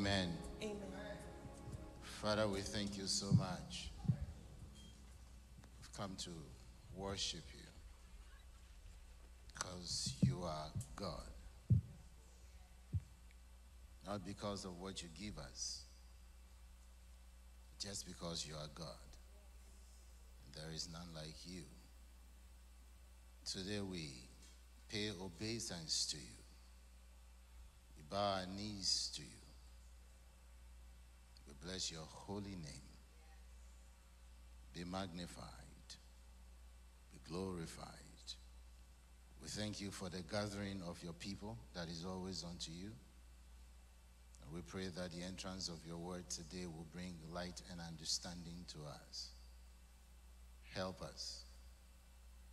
Amen. Amen. Father, we thank you so much. We've come to worship you because you are God. Not because of what you give us, just because you are God. There is none like you. Today we pay obeisance to you. We bow our knees to you. We bless your holy name. Be magnified. Be glorified. We thank you for the gathering of your people that is always unto you. And we pray that the entrance of your word today will bring light and understanding to us. Help us.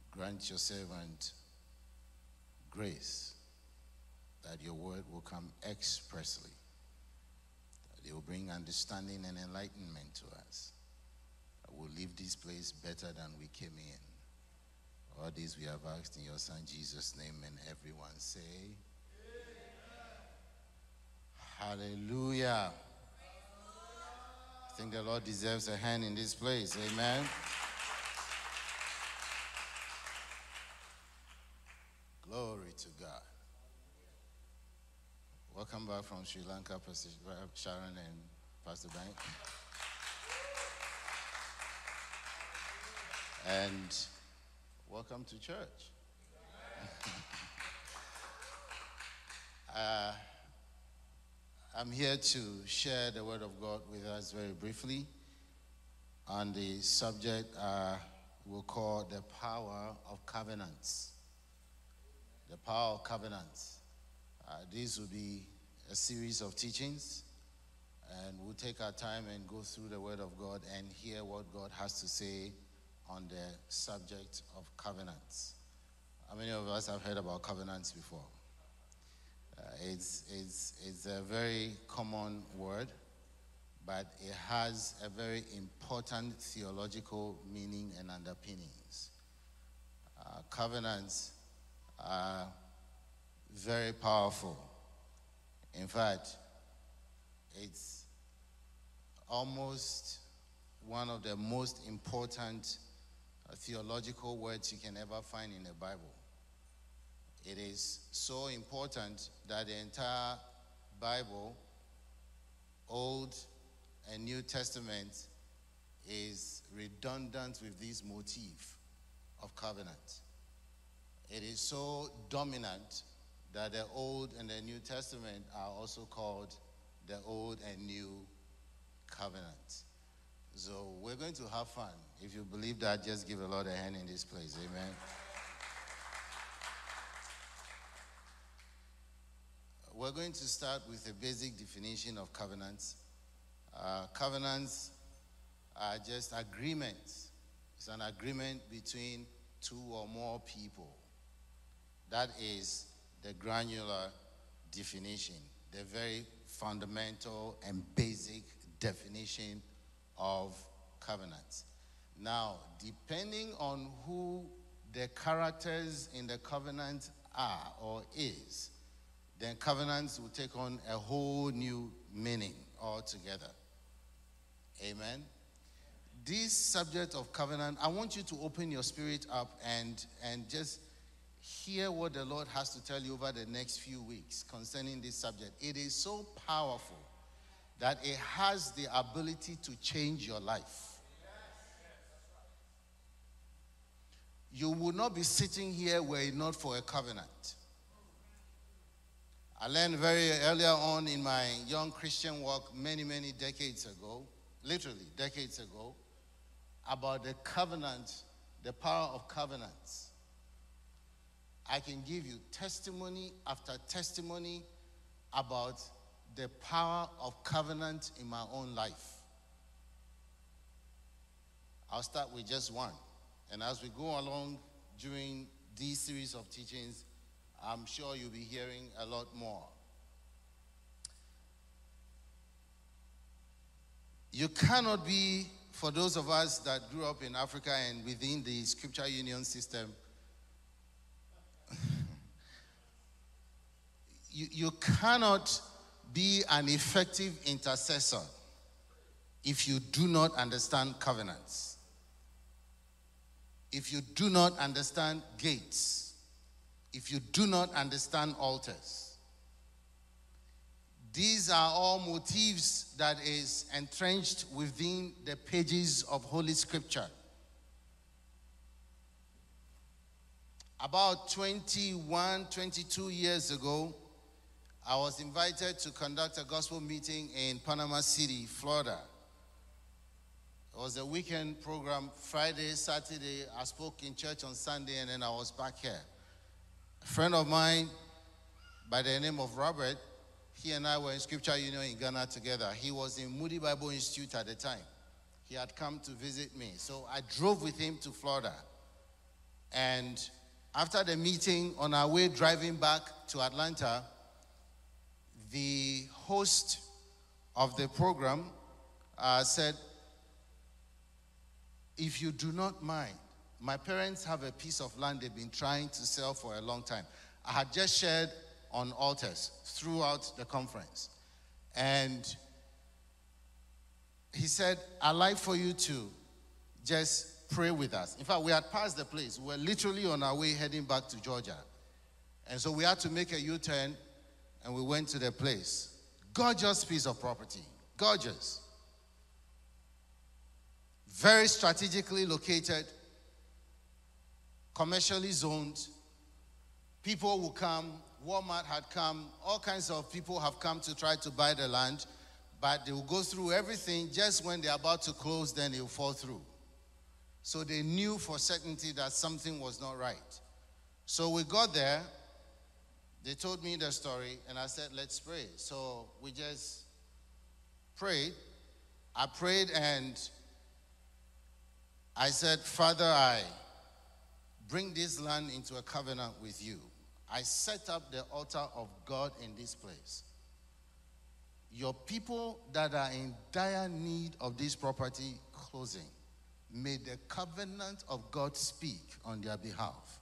Grant your servant grace that your word will come expressly, that it will bring understanding and enlightenment to us. We'll leave this place better than we came in. All this we have asked in your Son Jesus' name, and everyone say, Amen. Hallelujah. I think the Lord deserves a hand in this place. Amen. Glory to God. Welcome back from Sri Lanka, Pastor Sharon and Pastor Bank. And welcome to church. I'm here to share the Word of God with us very briefly on the subject we'll call the power of covenants. The power of covenants. These will be a series of teachings, and we'll take our time and go through the Word of God and hear what God has to say on the subject of covenants. How many of us have heard about covenants before? It's a very common word, but it has a very important theological meaning and underpinnings. Covenants are very powerful. In fact, it's almost one of the most important theological words you can ever find in the Bible. It is so important that the entire Bible, Old and New Testament, is redundant with this motif of covenant. It is so dominant that the Old and the New Testament are also called the Old and New Covenant. So we're going to have fun. If you believe that, just give the Lord a hand in this place. Amen. We're going to start with a basic definition of covenants. Covenants are just agreements. It's an agreement between two or more people. That is the granular definition, the very fundamental and basic definition of covenants. Now, depending on who the characters in the covenant are or is, then covenants will take on a whole new meaning altogether. Amen? This subject of covenant, I want you to open your spirit up and just hear what the Lord has to tell you over the next few weeks concerning this subject. It is so powerful that it has the ability to change your life. You would not be sitting here were it not for a covenant. I learned very earlier on in my young Christian walk many decades ago, literally decades ago, about the covenant, the power of covenants. I can give you testimony after testimony about the power of covenant in my own life. I'll start with just one. And as we go along during these series of teachings, I'm sure you'll be hearing a lot more. You cannot be, for those of us that grew up in Africa and within the Scripture Union system, you cannot be an effective intercessor if you do not understand covenants, if you do not understand gates, if you do not understand altars. These are all motifs that is entrenched within the pages of Holy Scripture. About 21, 22 years ago, I was invited to conduct a gospel meeting in Panama City, Florida. It was a weekend program, Friday, Saturday. I spoke in church on Sunday, and then I was back here. A friend of mine by the name of Robert, he and I were in Scripture Union in Ghana together. He was in Moody Bible Institute at the time. He had come to visit me. So I drove with him to Florida. And after the meeting, on our way driving back to Atlanta, the host of the program said, if you do not mind, my parents have a piece of land they've been trying to sell for a long time. I had just shared on altars throughout the conference. And he said, I'd like for you to just pray with us. In fact, we had passed the place. We were literally on our way heading back to Georgia. And so we had to make a U-turn, and we went to the place. Gorgeous piece of property. Gorgeous. Very strategically located. Commercially zoned. People will come. Walmart had come. All kinds of people have come to try to buy the land. But they will go through everything. Just when they're about to close, then it will fall through. So they knew for certainty that something was not right. So we got there. They told me the story, and I said, let's pray. So we just prayed. I prayed, and I said, Father, I bring this land into a covenant with you. I set up the altar of God in this place. Your people that are in dire need of this property closing, may the covenant of God speak on their behalf.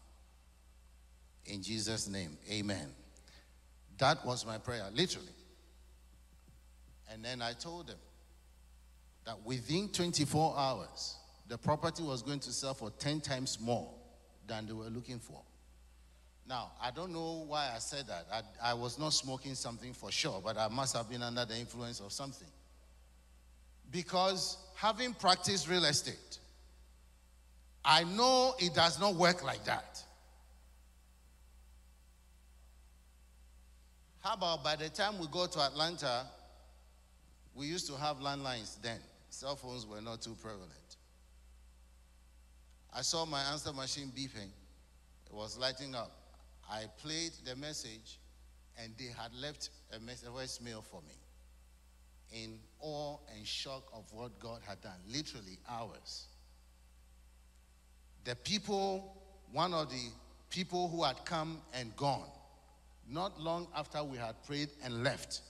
In Jesus' name, amen. That was my prayer, literally. And then I told them that within 24 hours, the property was going to sell for 10 times more than they were looking for. Now, I don't know why I said that. I was not smoking something for sure, but I must have been under the influence of something. Because having practiced real estate, I know it does not work like that. How about by the time we go to Atlanta, we used to have landlines then. Cell phones were not too prevalent. I saw my answer machine beeping. It was lighting up. I played the message, and they had left a voicemail for me, in awe and shock of what God had done, literally hours. The people, one of the people who had come and gone, not long after we had prayed and left,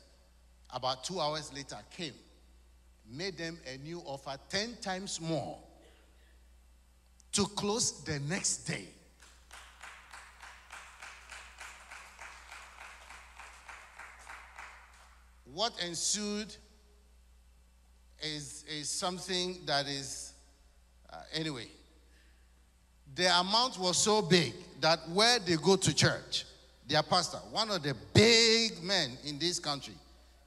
about 2 hours later came, made them a new offer 10 times more to close the next day. What ensued is something that is, anyway, the amount was so big that where they go to church, their pastor, one of the big men in this country,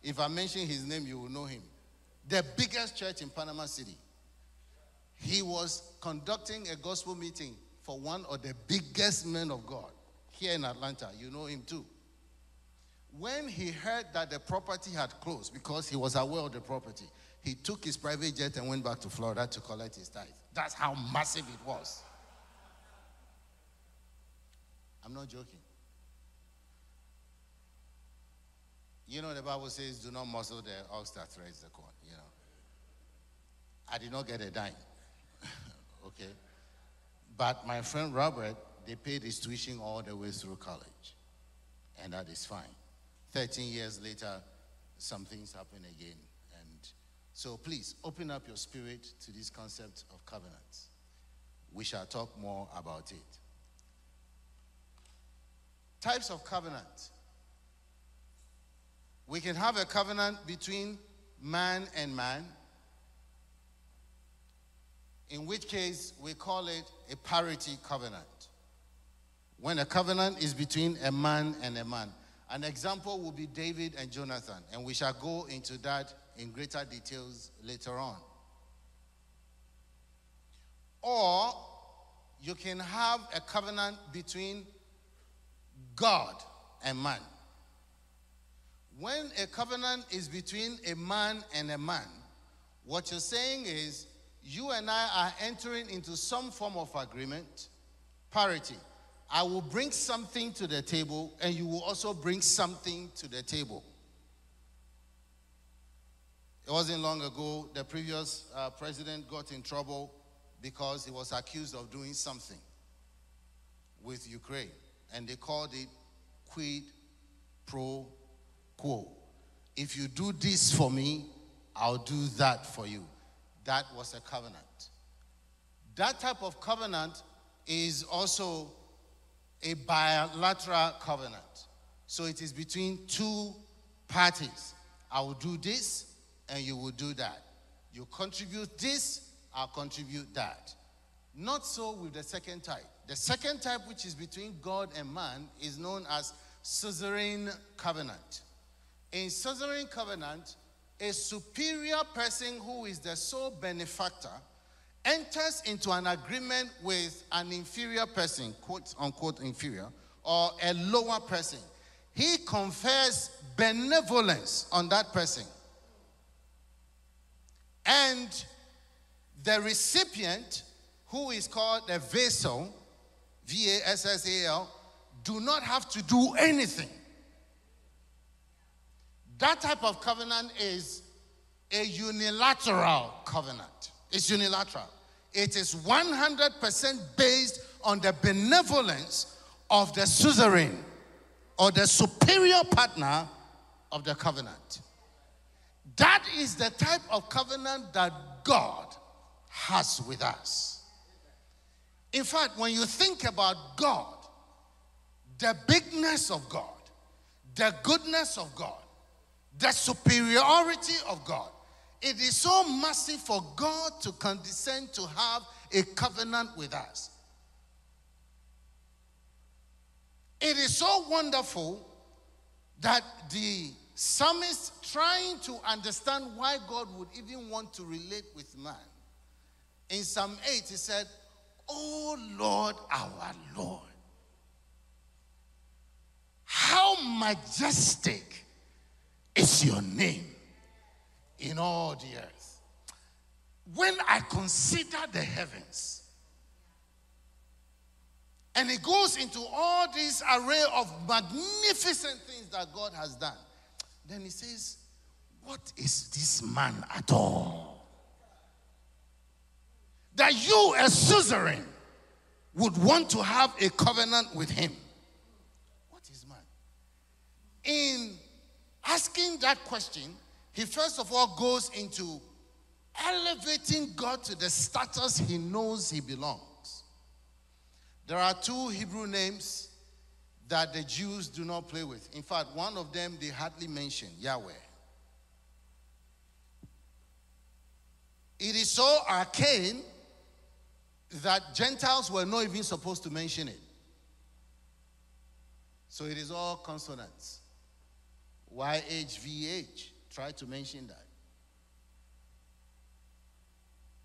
if I mention his name, you will know him, the biggest church in Panama City, he was conducting a gospel meeting for one of the biggest men of God here in Atlanta. You know him too. When he heard that the property had closed, because he was aware of the property, he took his private jet and went back to Florida to collect his tithe. That's how massive it was. I'm not joking. You know, the Bible says, do not muzzle the ox that threads the corn, you know. I did not get a dime, okay? But my friend Robert, they paid his tuition all the way through college, and that is fine. 13 years later, some things happen again. And so please, open up your spirit to this concept of covenants. We shall talk more about it. Types of covenant. We can have a covenant between man and man, in which case we call it a parity covenant. When a covenant is between a man and a man. An example will be David and Jonathan, and we shall go into that in greater details later on. Or you can have a covenant between God and man. When a covenant is between a man and a man, what you're saying is you and I are entering into some form of agreement, parity. I will bring something to the table, and you will also bring something to the table. It wasn't long ago, the previous president got in trouble because he was accused of doing something with Ukraine, and they called it quid pro quo. If you do this for me, I'll do that for you. That was a covenant. That type of covenant is also a bilateral covenant. So it is between two parties. I will do this, and you will do that. You contribute this, I'll contribute that. Not so with the second type. The second type, which is between God and man, is known as suzerain covenant. In suzerain covenant, a superior person who is the sole benefactor enters into an agreement with an inferior person, quote unquote inferior, or a lower person. He confers benevolence on that person. And the recipient, who is called a vassal, V-A-S-S-A-L, do not have to do anything. That type of covenant is a unilateral covenant. It's unilateral. It is 100% based on the benevolence of the suzerain or the superior partner of the covenant. That is the type of covenant that God has with us. In fact, when you think about God, the bigness of God, the goodness of God, the superiority of God, it is so massive for God to condescend to have a covenant with us. It is so wonderful that the psalmist, trying to understand why God would even want to relate with man, in Psalm 8 he said, "O Lord, our Lord, how majestic is your name in all the earth. When I consider the heavens," and it goes into all this array of magnificent things that God has done. Then he says, "What is this man at all? That you, as suzerain, would want to have a covenant with him? What is man?" In asking that question, he first of all goes into elevating God to the status he knows he belongs. There are two Hebrew names that the Jews do not play with. In fact, one of them they hardly mention, Yahweh. It is so arcane that Gentiles were not even supposed to mention it. So it is all consonants. YHVH. Try to mention that.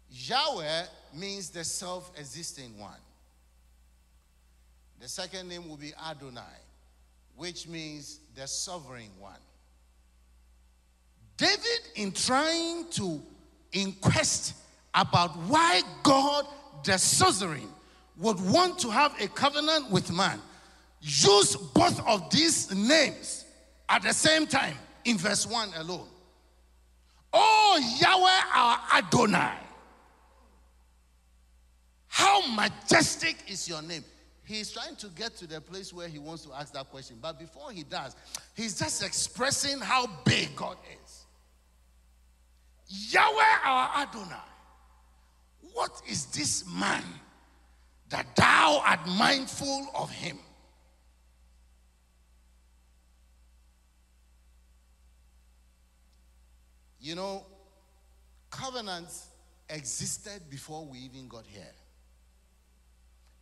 Yahweh means the self-existing one. The second name will be Adonai, which means the sovereign one. David, in trying to inquest about why God, the suzerain, would want to have a covenant with man, used both of these names at the same time. In verse 1 alone. "Oh, Yahweh our Adonai, how majestic is your name." He's trying to get to the place where he wants to ask that question. But before he does, he's just expressing how big God is. "Yahweh our Adonai, what is this man that thou art mindful of him?" You know, covenants existed before we even got here.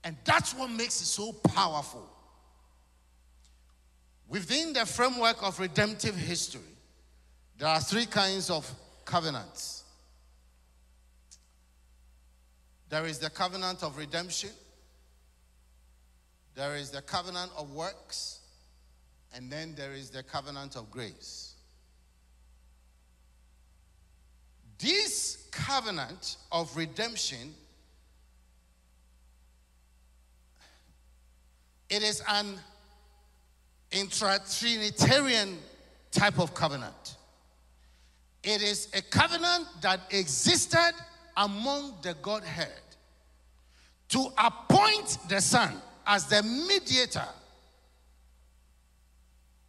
And that's what makes it so powerful. Within the framework of redemptive history, there are three kinds of covenants. There is the covenant of redemption, there is the covenant of works, and then there is the covenant of grace. This covenant of redemption, it is an intra-Trinitarian type of covenant. It is a covenant that existed among the Godhead to appoint the Son as the mediator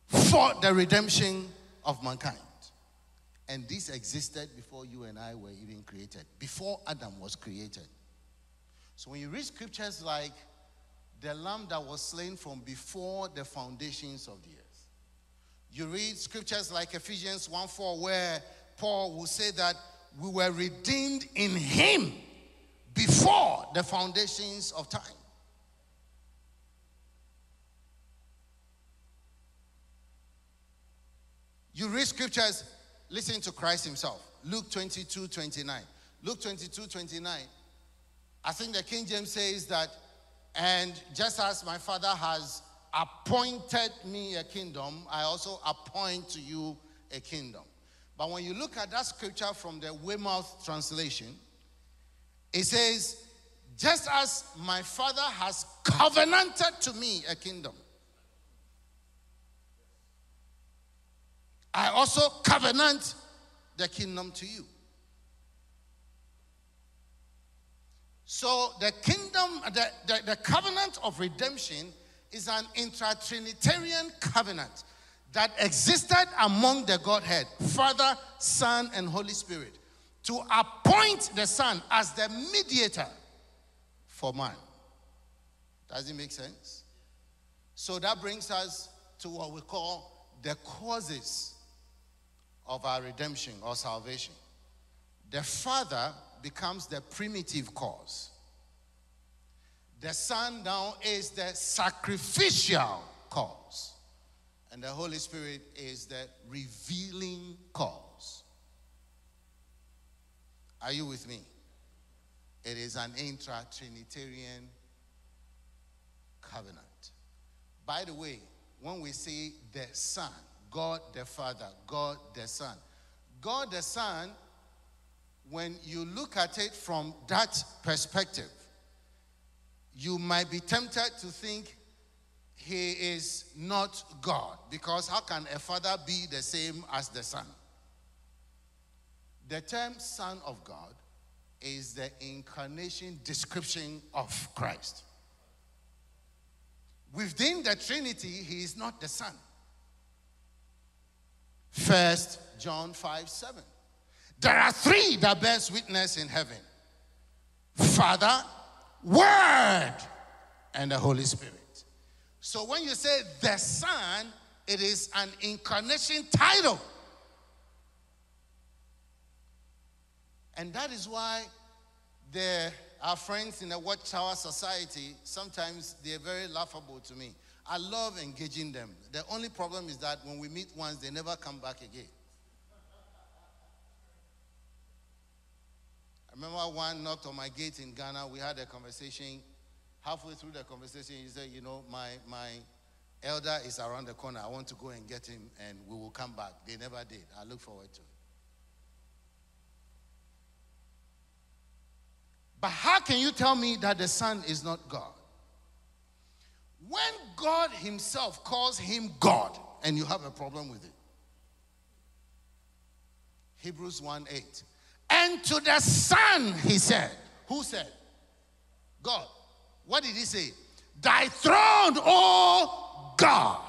for the redemption of mankind. And this existed before you and I were even created, before Adam was created. So when you read scriptures like the lamb that was slain from before the foundations of the earth, you read scriptures like Ephesians 1:4, where Paul will say that we were redeemed in him before the foundations of time. You read scriptures, listen to Christ himself. Luke 22:29. Luke 22:29. I think the King James says that, and just as my Father has appointed me a kingdom, I also appoint to you a kingdom. But when you look at that scripture from the Weymouth translation, it says, just as my Father has covenanted to me a kingdom, I also covenant the kingdom to you. So the kingdom, the covenant of redemption is an intra-Trinitarian covenant that existed among the Godhead, Father, Son, and Holy Spirit, to appoint the Son as the mediator for man. Does it make sense? So that brings us to what we call the causes of our redemption or salvation. The Father becomes the primitive cause. The Son now is the sacrificial cause. And the Holy Spirit is the revealing cause. Are you with me? It is an intra-Trinitarian covenant. By the way, when we say the Son, God the Father, God the Son, God the Son, when you look at it from that perspective, you might be tempted to think he is not God, because how can a father be the same as the Son? The term Son of God is the incarnation description of Christ. Within the Trinity, he is not the Son. 1 John 5:7. There are three that bears witness in heaven: Father, Word, and the Holy Spirit. So when you say the Son, it is an incarnation title. And that is why our friends in the Watchtower Society, sometimes they're very laughable to me. I love engaging them. The only problem is that when we meet once, they never come back again. I remember one knocked on my gate in Ghana. We had a conversation. Halfway through the conversation, he said, you know, my elder is around the corner. I want to go and get him, and we will come back. They never did. I look forward to it. But how can you tell me that the Son is not God? When God himself calls him God, and you have a problem with it. Hebrews 1:8. And to the Son, he said. Who said? God. What did he say? Thy throne, O God.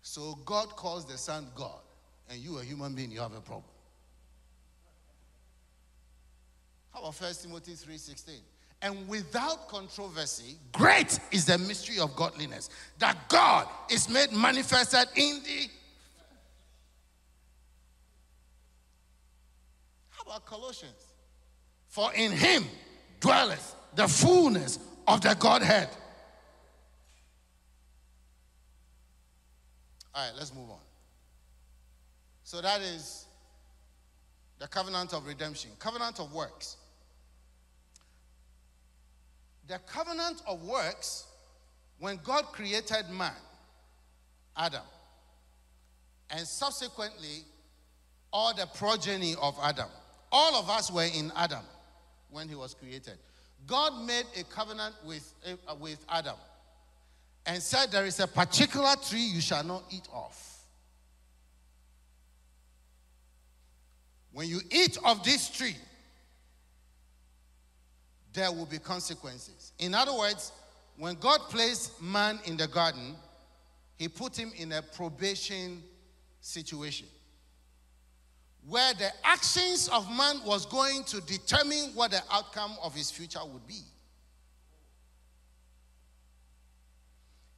So God calls the Son God, and you, a human being, you have a problem. How about 1 Timothy 3:16? And without controversy, great is the mystery of godliness, that God is made manifested in the... How about Colossians? For in him dwelleth the fullness of the Godhead. All right, let's move on. So that is the covenant of redemption, covenant of works. The covenant of works, when God created man, Adam, and subsequently all the progeny of Adam, all of us were in Adam when he was created. God made a covenant with Adam and said, there is a particular tree you shall not eat of. When you eat of this tree, there will be consequences. In other words, when God placed man in the garden, he put him in a probation situation where the actions of man was going to determine what the outcome of his future would be.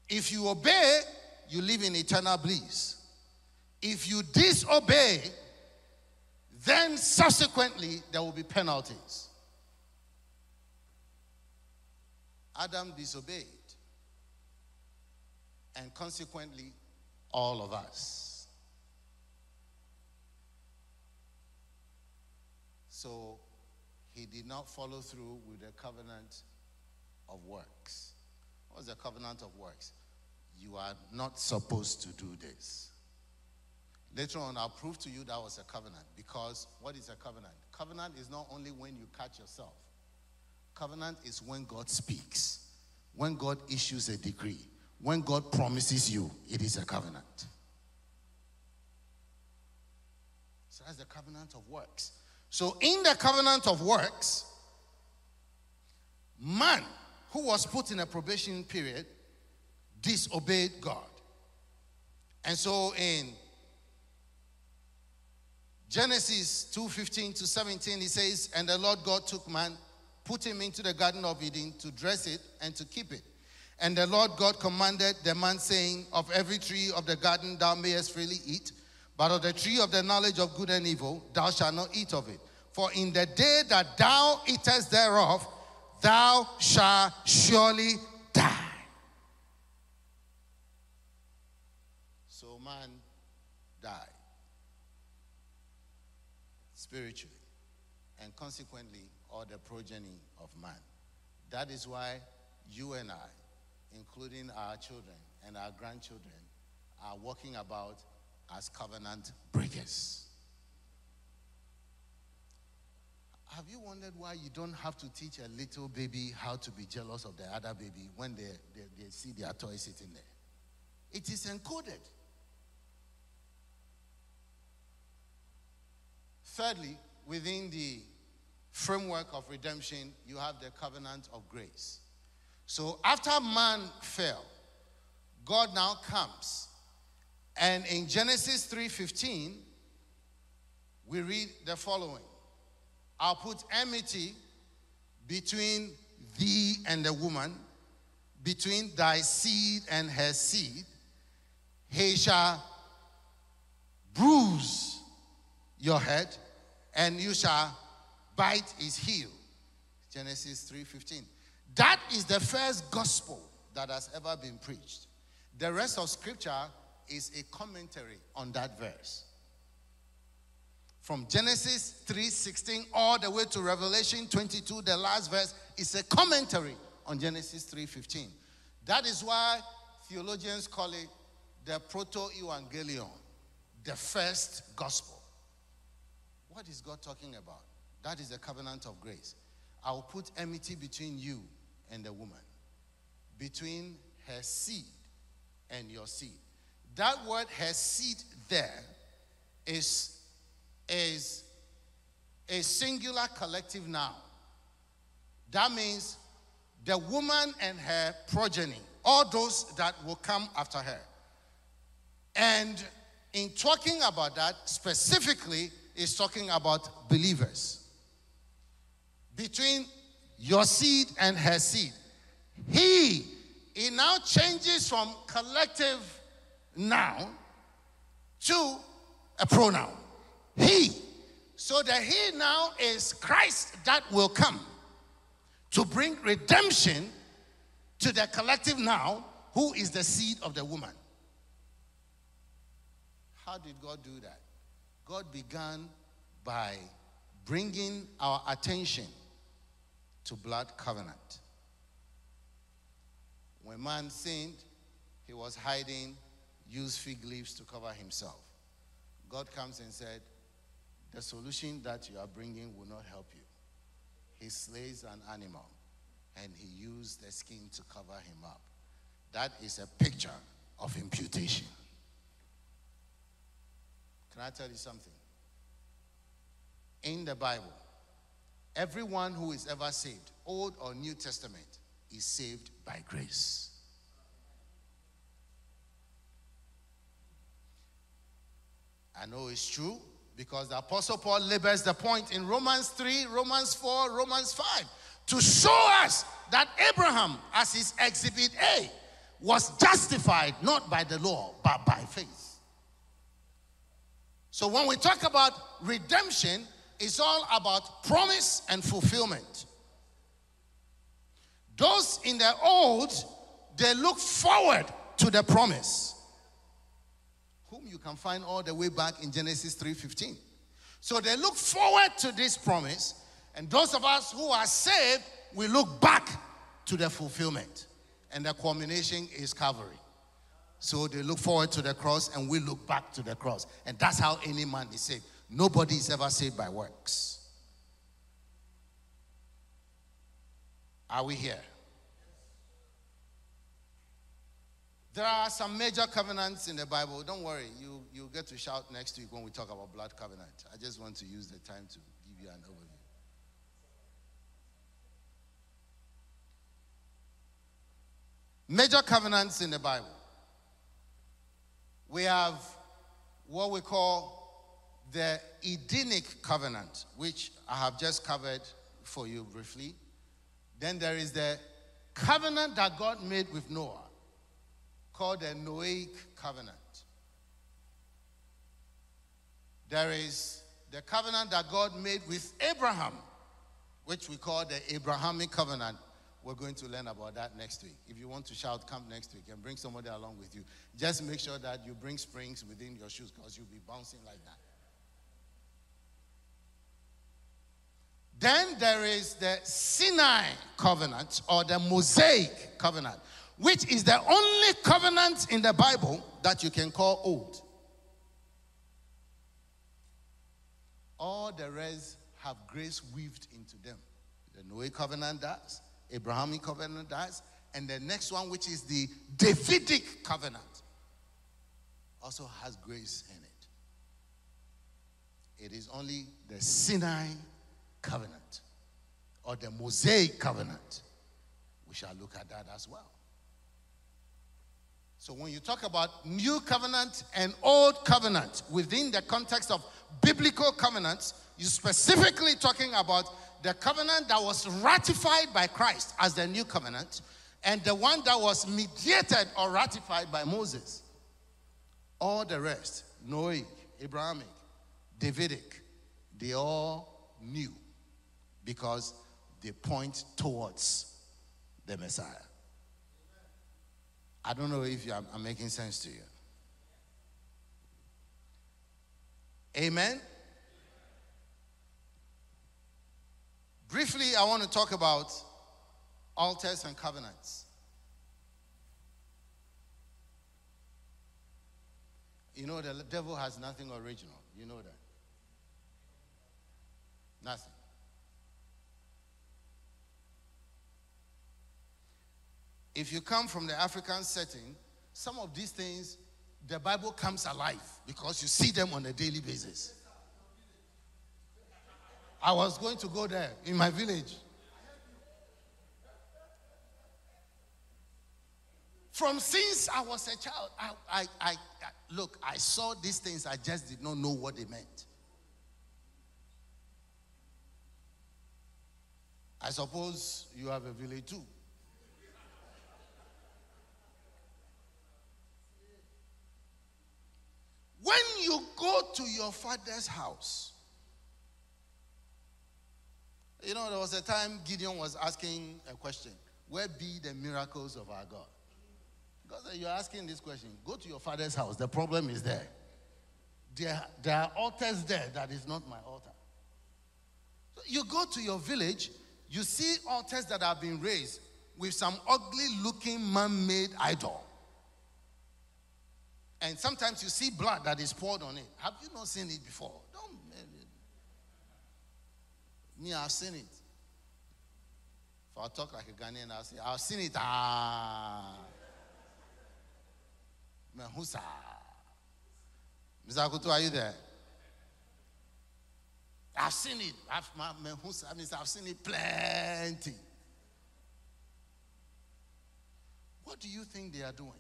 If you obey, you live in eternal bliss. If you disobey, then subsequently there will be penalties. Adam disobeyed, and consequently, all of us. So, he did not follow through with the covenant of works. What was the covenant of works? You are not supposed to do this. Later on, I'll prove to you that was a covenant, because what is a covenant? Covenant is not only when you catch yourself. Covenant is when God speaks, when God issues a decree, when God promises you, it is a covenant. So that's the covenant of works. So in the covenant of works, man who was put in a probation period disobeyed God. And so in Genesis 2:15 to 17, he says, and the Lord God took man, put him into the garden of Eden to dress it and to keep it. And the Lord God commanded the man, saying, of every tree of the garden thou mayest freely eat, but of the tree of the knowledge of good and evil thou shalt not eat of it. For in the day that thou eatest thereof, thou shalt surely die. So man died spiritually, and consequently or the progeny of man. That is why you and I, including our children and our grandchildren, are walking about as covenant breakers. Have you wondered why you don't have to teach a little baby how to be jealous of the other baby when they see their toy sitting there? It is encoded. Thirdly, within the framework of redemption, you have the covenant of grace. So after man fell, God now comes, and in Genesis 3:15 we read the following: I'll put enmity between thee and the woman, between thy seed and her seed. He shall bruise your head, and you shall bite is healed. Genesis 3:15. That is the first gospel that has ever been preached. The rest of scripture is a commentary on that verse. From Genesis 3:16 all the way to Revelation 22, the last verse is a commentary on Genesis 3:15. That is why theologians call it the proto-evangelion, the first gospel. What is God talking about? That is the covenant of grace. I will put enmity between you and the woman, between her seed and your seed. That word, her seed, there is a singular collective noun. That means the woman and her progeny, all those that will come after her. And in talking about that, specifically, is talking about believers. Between your seed and her seed. It now changes from collective noun to a pronoun. He. So the he now is Christ that will come to bring redemption to the collective noun, who is the seed of the woman. How did God do that? God began by bringing our attention to blood covenant. When man sinned, he was hiding, used fig leaves to cover himself. God comes and said, the solution that you are bringing will not help you. He slays an animal and he used the skin to cover him up. That is a picture of imputation. Can I tell you something? In the Bible, everyone who is ever saved, Old or New Testament, is saved by grace. I know it's true because the Apostle Paul labors the point in Romans 3, Romans 4, Romans 5 to show us that Abraham, as his exhibit A, was justified not by the law but by faith. So when we talk about redemption, it's all about promise and fulfillment. Those in the old, they look forward to the promise, whom you can find all the way back in Genesis 3:15. So they look forward to this promise, and those of us who are saved, we look back to the fulfillment. And the culmination is Calvary. So they look forward to the cross and we look back to the cross. And that's how any man is saved. Nobody is ever saved by works. Are we here? There are some major covenants in the Bible. Don't worry, you'll get to shout next week when we talk about blood covenant. I just want to use the time to give you an overview. Major covenants in the Bible. We have what we call the Edenic covenant, which I have just covered for you briefly. Then there is the covenant that God made with Noah, called the Noahic covenant. There is the covenant that God made with Abraham, which we call the Abrahamic covenant. We're going to learn about that next week. If you want to shout, come next week and bring somebody along with you. Just make sure that you bring springs within your shoes because you'll be bouncing like that. Then there is the Sinai covenant or the Mosaic covenant, which is the only covenant in the Bible that you can call old. All the rest have grace weaved into them. The Noahic covenant does. Abrahamic covenant does, and the next one, which is the Davidic covenant, also has grace in it. It is only the Sinai covenant or the Mosaic covenant. We shall look at that as well. So when you talk about new covenant and old covenant within the context of biblical covenants, you're specifically talking about the covenant that was ratified by Christ as the new covenant, and the one that was mediated or ratified by Moses. All the rest, Noahic, Abrahamic, Davidic, they all knew because they point towards the Messiah. I don't know if I'm making sense to you. Amen? Briefly, I want to talk about altars and covenants. You know, the devil has nothing original. You know that. Nothing. If you come from the African setting, some of these things, the Bible comes alive because you see them on a daily basis. I was going to go there in my village. From since I was a child, I saw these things. I just did not know what they meant. I I suppose you have a village too. When you go to your father's house, you know, there was a time Gideon was asking a question. Where be the miracles of our God? Because you're asking this question. Go to your father's house. The problem is there. There are altars there that is not my altar. So you go to your village, you see altars that have been raised with some ugly looking man-made idol. And sometimes you see blood that is poured on it. Have you not seen it before? Don't. Me, I've seen it. If I talk like a Ghanaian, I'll say, I've seen it. Ah. Mehusa. Mr. Akutu, are you there? I've seen it. I've seen it plenty. What do you think they are doing?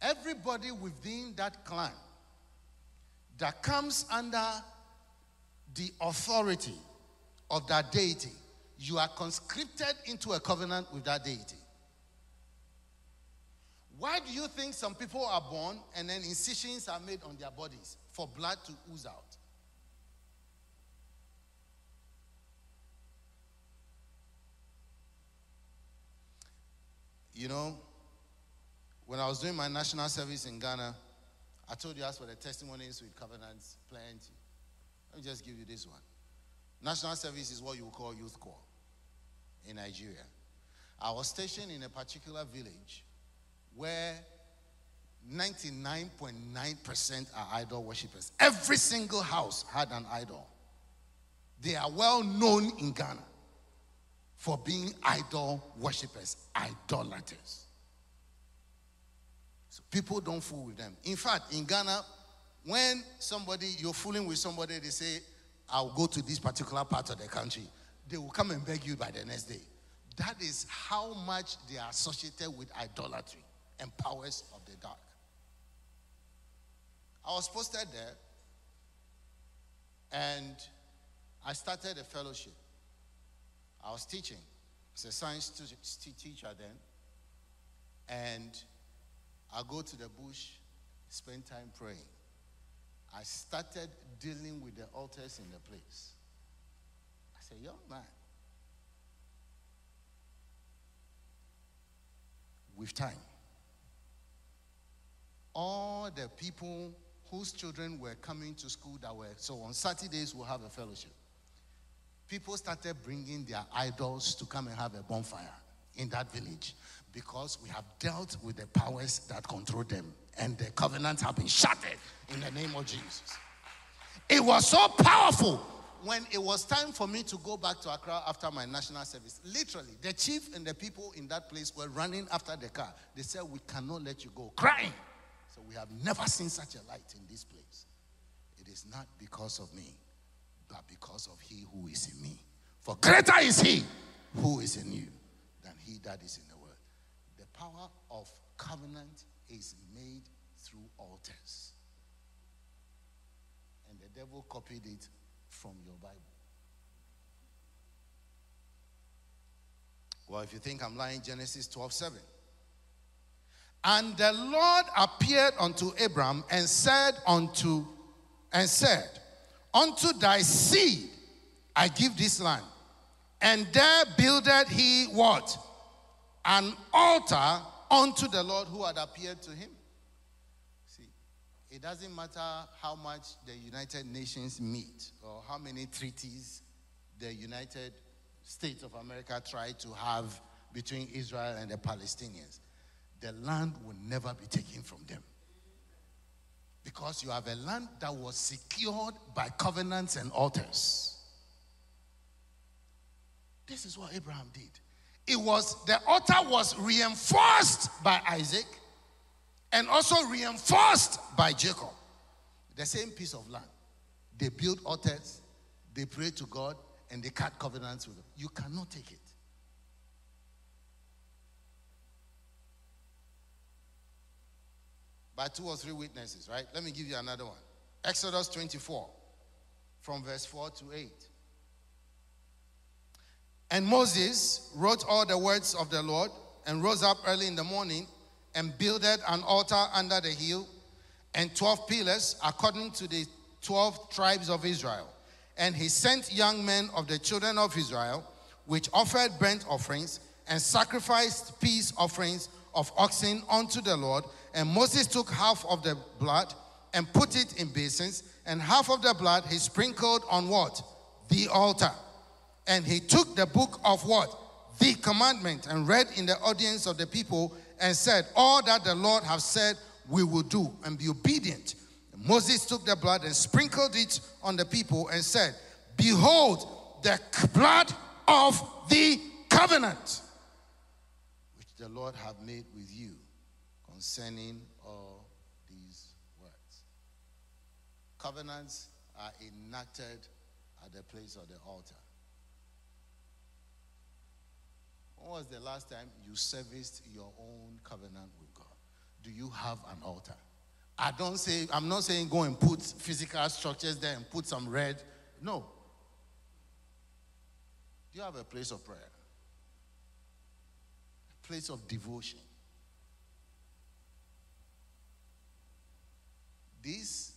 Everybody within that clan that comes under the authority of that deity, you are conscripted into a covenant with that deity. Why do you think some people are born and then incisions are made on their bodies for blood to ooze out? You know, when I was doing my national service in Ghana, I told you as for the testimonies with covenants, plenty. Let me just give you this one. National service is what you call youth corps in Nigeria. I was stationed in a particular village where 99.9% are idol worshippers. Every single house had an idol. They are well known in Ghana for being idol worshippers, idolaters. So people don't fool with them. In fact, in Ghana, when somebody, you're fooling with somebody, they say, I'll go to this particular part of the country. They will come and beg you by the next day. That is how much they are associated with idolatry and powers of the dark. I was posted there and I started a fellowship. I was teaching. I was a science teacher then. And I go to the bush, spend time praying. I started dealing with the altars in the place. I said, young man, with time, all the people whose children were coming to school that were, so on Saturdays we'll have a fellowship. People started bringing their idols to come and have a bonfire in that village because we have dealt with the powers that control them. And the covenants have been shattered in the name of Jesus. It was so powerful. When it was time for me to go back to Accra after my national service, literally, the chief and the people in that place were running after the car. They said, we cannot let you go, crying. So we have never seen such a light in this place. It is not because of me, but because of he who is in me. For greater is he who is in you than he that is in the world. The power of covenant is made through altars. And the devil copied it from your Bible. Well, if you think I'm lying, Genesis 12:7. And the Lord appeared unto Abram and said unto thy seed I give this land. And there builded he what? An altar unto the Lord who had appeared to him. See, it doesn't matter how much the United Nations meet or how many treaties the United States of America tried to have between Israel and the Palestinians. The land will never be taken from them. Because you have a land that was secured by covenants and altars. This is what Abraham did. It was, the altar was reinforced by Isaac and also reinforced by Jacob. The same piece of land. They built altars, they prayed to God, and they cut covenants with them. You cannot take it. By two or three witnesses, right? Let me give you another one. Exodus 24, from verse 4 to 8. And Moses wrote all the words of the Lord and rose up early in the morning and builded an altar under the hill and 12 pillars according to the 12 tribes of Israel. And he sent young men of the children of Israel, which offered burnt offerings and sacrificed peace offerings of oxen unto the Lord. And Moses took half of the blood and put it in basins, and half of the blood he sprinkled on what? The altar. And he took the book of what? The commandment, and read in the audience of the people, and said, all that the Lord hath said we will do, and be obedient. And Moses took the blood and sprinkled it on the people and said, behold, the blood of the covenant, which the Lord hath made with you concerning all these words. Covenants are enacted at the place of the altar. When was the last time you serviced your own covenant with God? Do you have an altar? I'm not saying go and put physical structures there and put some red. No. Do you have a place of prayer? A place of devotion? This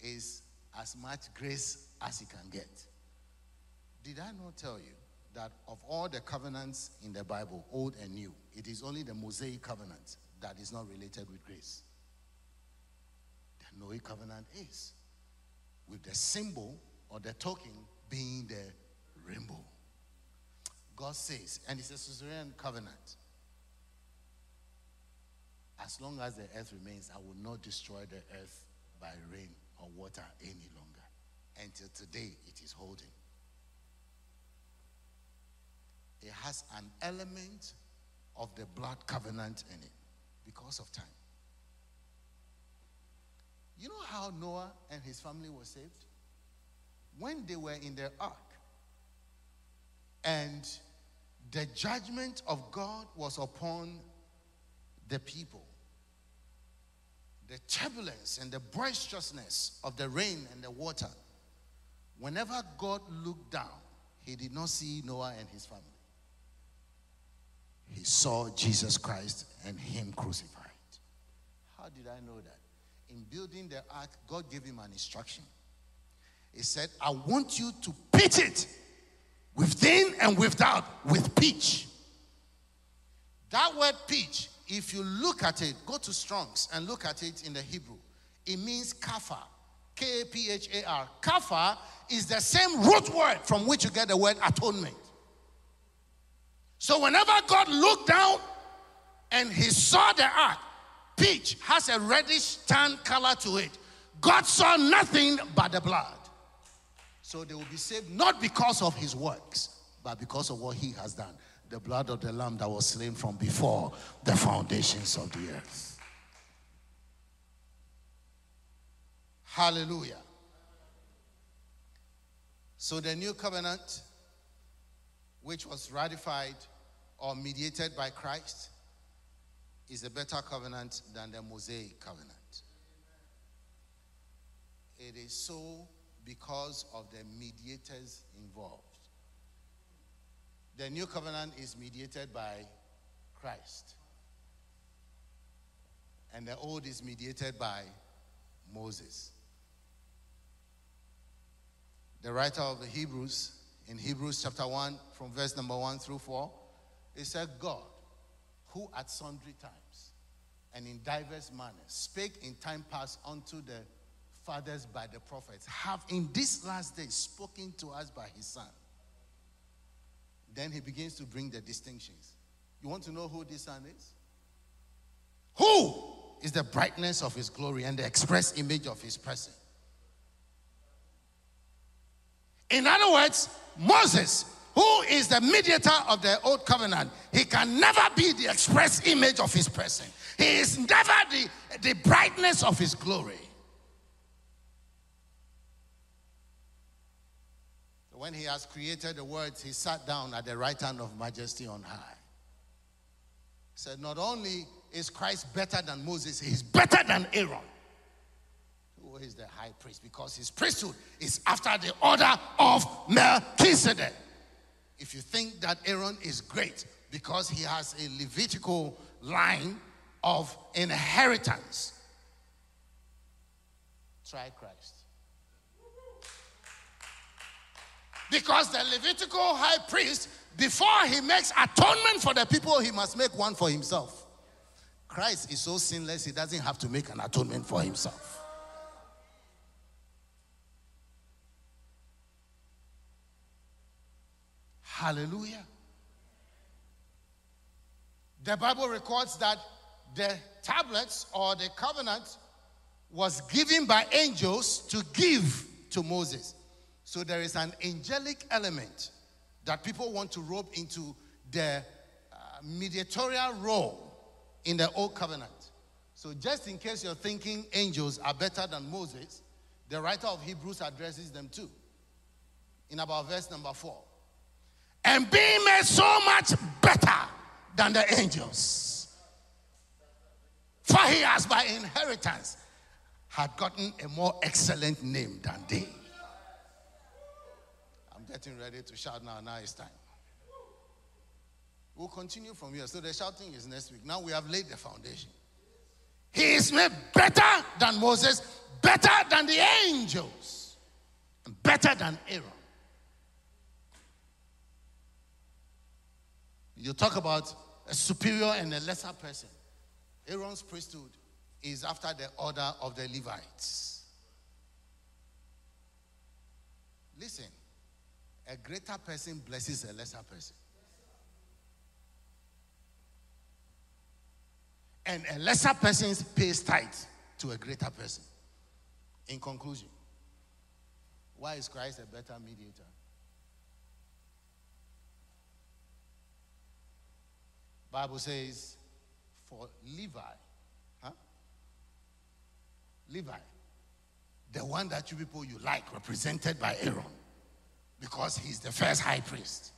is as much grace as it can get. Did I not tell you that of all the covenants in the Bible, old and new, it is only the Mosaic covenant that is not related with grace? The Noahic covenant is, with the symbol or the token being the rainbow. God says, and it's a suzerain covenant, as long as the earth remains, I will not destroy the earth by rain or water any longer. Until today, it is holding. It has an element of the blood covenant in it because of time. You know how Noah and his family were saved? When they were in their ark and the judgment of God was upon the people, the turbulence and the boisterousness of the rain and the water, whenever God looked down, he did not see Noah and his family. He saw Jesus Christ and him crucified. How did I know that? In building the ark, God gave him an instruction. He said, I want you to pitch it within and without with pitch. That word pitch, if you look at it, go to Strong's and look at it in the Hebrew. It means kaphar, K-A-P-H-A-R. Kaphar is the same root word from which you get the word atonement. So whenever God looked down and he saw the ark, pitch has a reddish tan color to it. God saw nothing but the blood. So they will be saved not because of his works, but because of what he has done. The blood of the Lamb that was slain from before the foundations of the earth. Hallelujah. So the new covenant, which was ratified or mediated by Christ, is a better covenant than the Mosaic covenant. It is so because of the mediators involved. The new covenant is mediated by Christ, and the old is mediated by Moses. The writer of the Hebrews, in Hebrews chapter 1, from verse number 1 through 4, it said, God, who at sundry times and in diverse manners spake in time past unto the fathers by the prophets, have in this last day spoken to us by his Son. Then he begins to bring the distinctions. You want to know who this Son is? Who is the brightness of his glory and the express image of his person? In other words, Moses, who is the mediator of the old covenant, he can never be the express image of his person. He is never the brightness of his glory. When he has created the words, he sat down at the right hand of majesty on high. He said, not only is Christ better than Moses, he's better than Aaron, who is the high priest, because his priesthood is after the order of Melchizedek. If you think that Aaron is great because he has a Levitical line of inheritance, try Christ. Because the Levitical high priest, before he makes atonement for the people, he must make one for himself. Christ is so sinless, he doesn't have to make an atonement for himself. Hallelujah. The Bible records that the tablets or the covenant was given by angels to give to Moses. So there is an angelic element that people want to rope into the mediatorial role in the Old Covenant. So just in case you're thinking angels are better than Moses, the writer of Hebrews addresses them too in about verse number 4. And being made so much better than the angels, for he has by inheritance had gotten a more excellent name than they. I'm getting ready to shout now. Now it's time. We'll continue from here. So the shouting is next week. Now we have laid the foundation. He is made better than Moses, better than the angels, and better than Aaron. You talk about a superior and a lesser person. Aaron's priesthood is after the order of the Levites. Listen, a greater person blesses a lesser person. And a lesser person pays tithes to a greater person. In conclusion, why is Christ a better mediator? Bible says, for Levi, the one that you people you like, represented by Aaron, because he's the first high priest,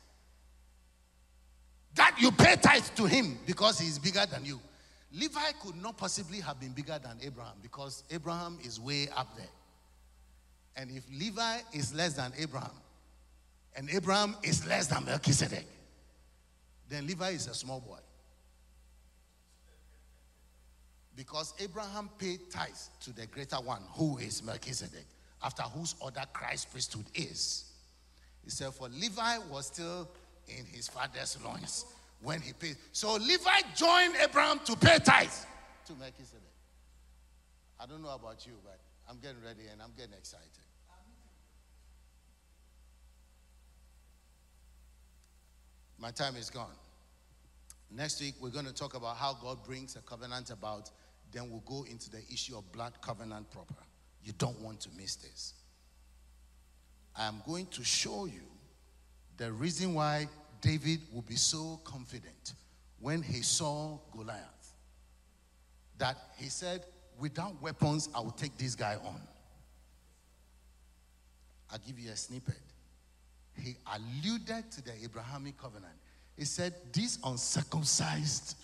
that you pay tithes to him because he's bigger than you. Levi could not possibly have been bigger than Abraham, because Abraham is way up there. And if Levi is less than Abraham, and Abraham is less than Melchizedek, then Levi is a small boy. Because Abraham paid tithes to the greater one, who is Melchizedek, after whose order Christ's priesthood is. He said, for Levi was still in his father's loins when he paid. So Levi joined Abraham to pay tithes to Melchizedek. I don't know about you, but I'm getting ready and I'm getting excited. My time is gone. Next week, we're going to talk about how God brings a covenant about. Then we'll go into the issue of blood covenant proper. You don't want to miss this. I am going to show you the reason why David will be so confident when he saw Goliath. That he said, without weapons, I will take this guy on. I'll give you a snippet. He alluded to the Abrahamic covenant. He said, these uncircumcised,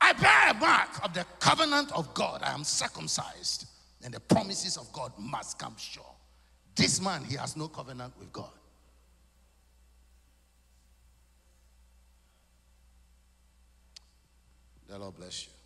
I bear a mark of the covenant of God. I am circumcised, and the promises of God must come sure. This man, he has no covenant with God. The Lord bless you.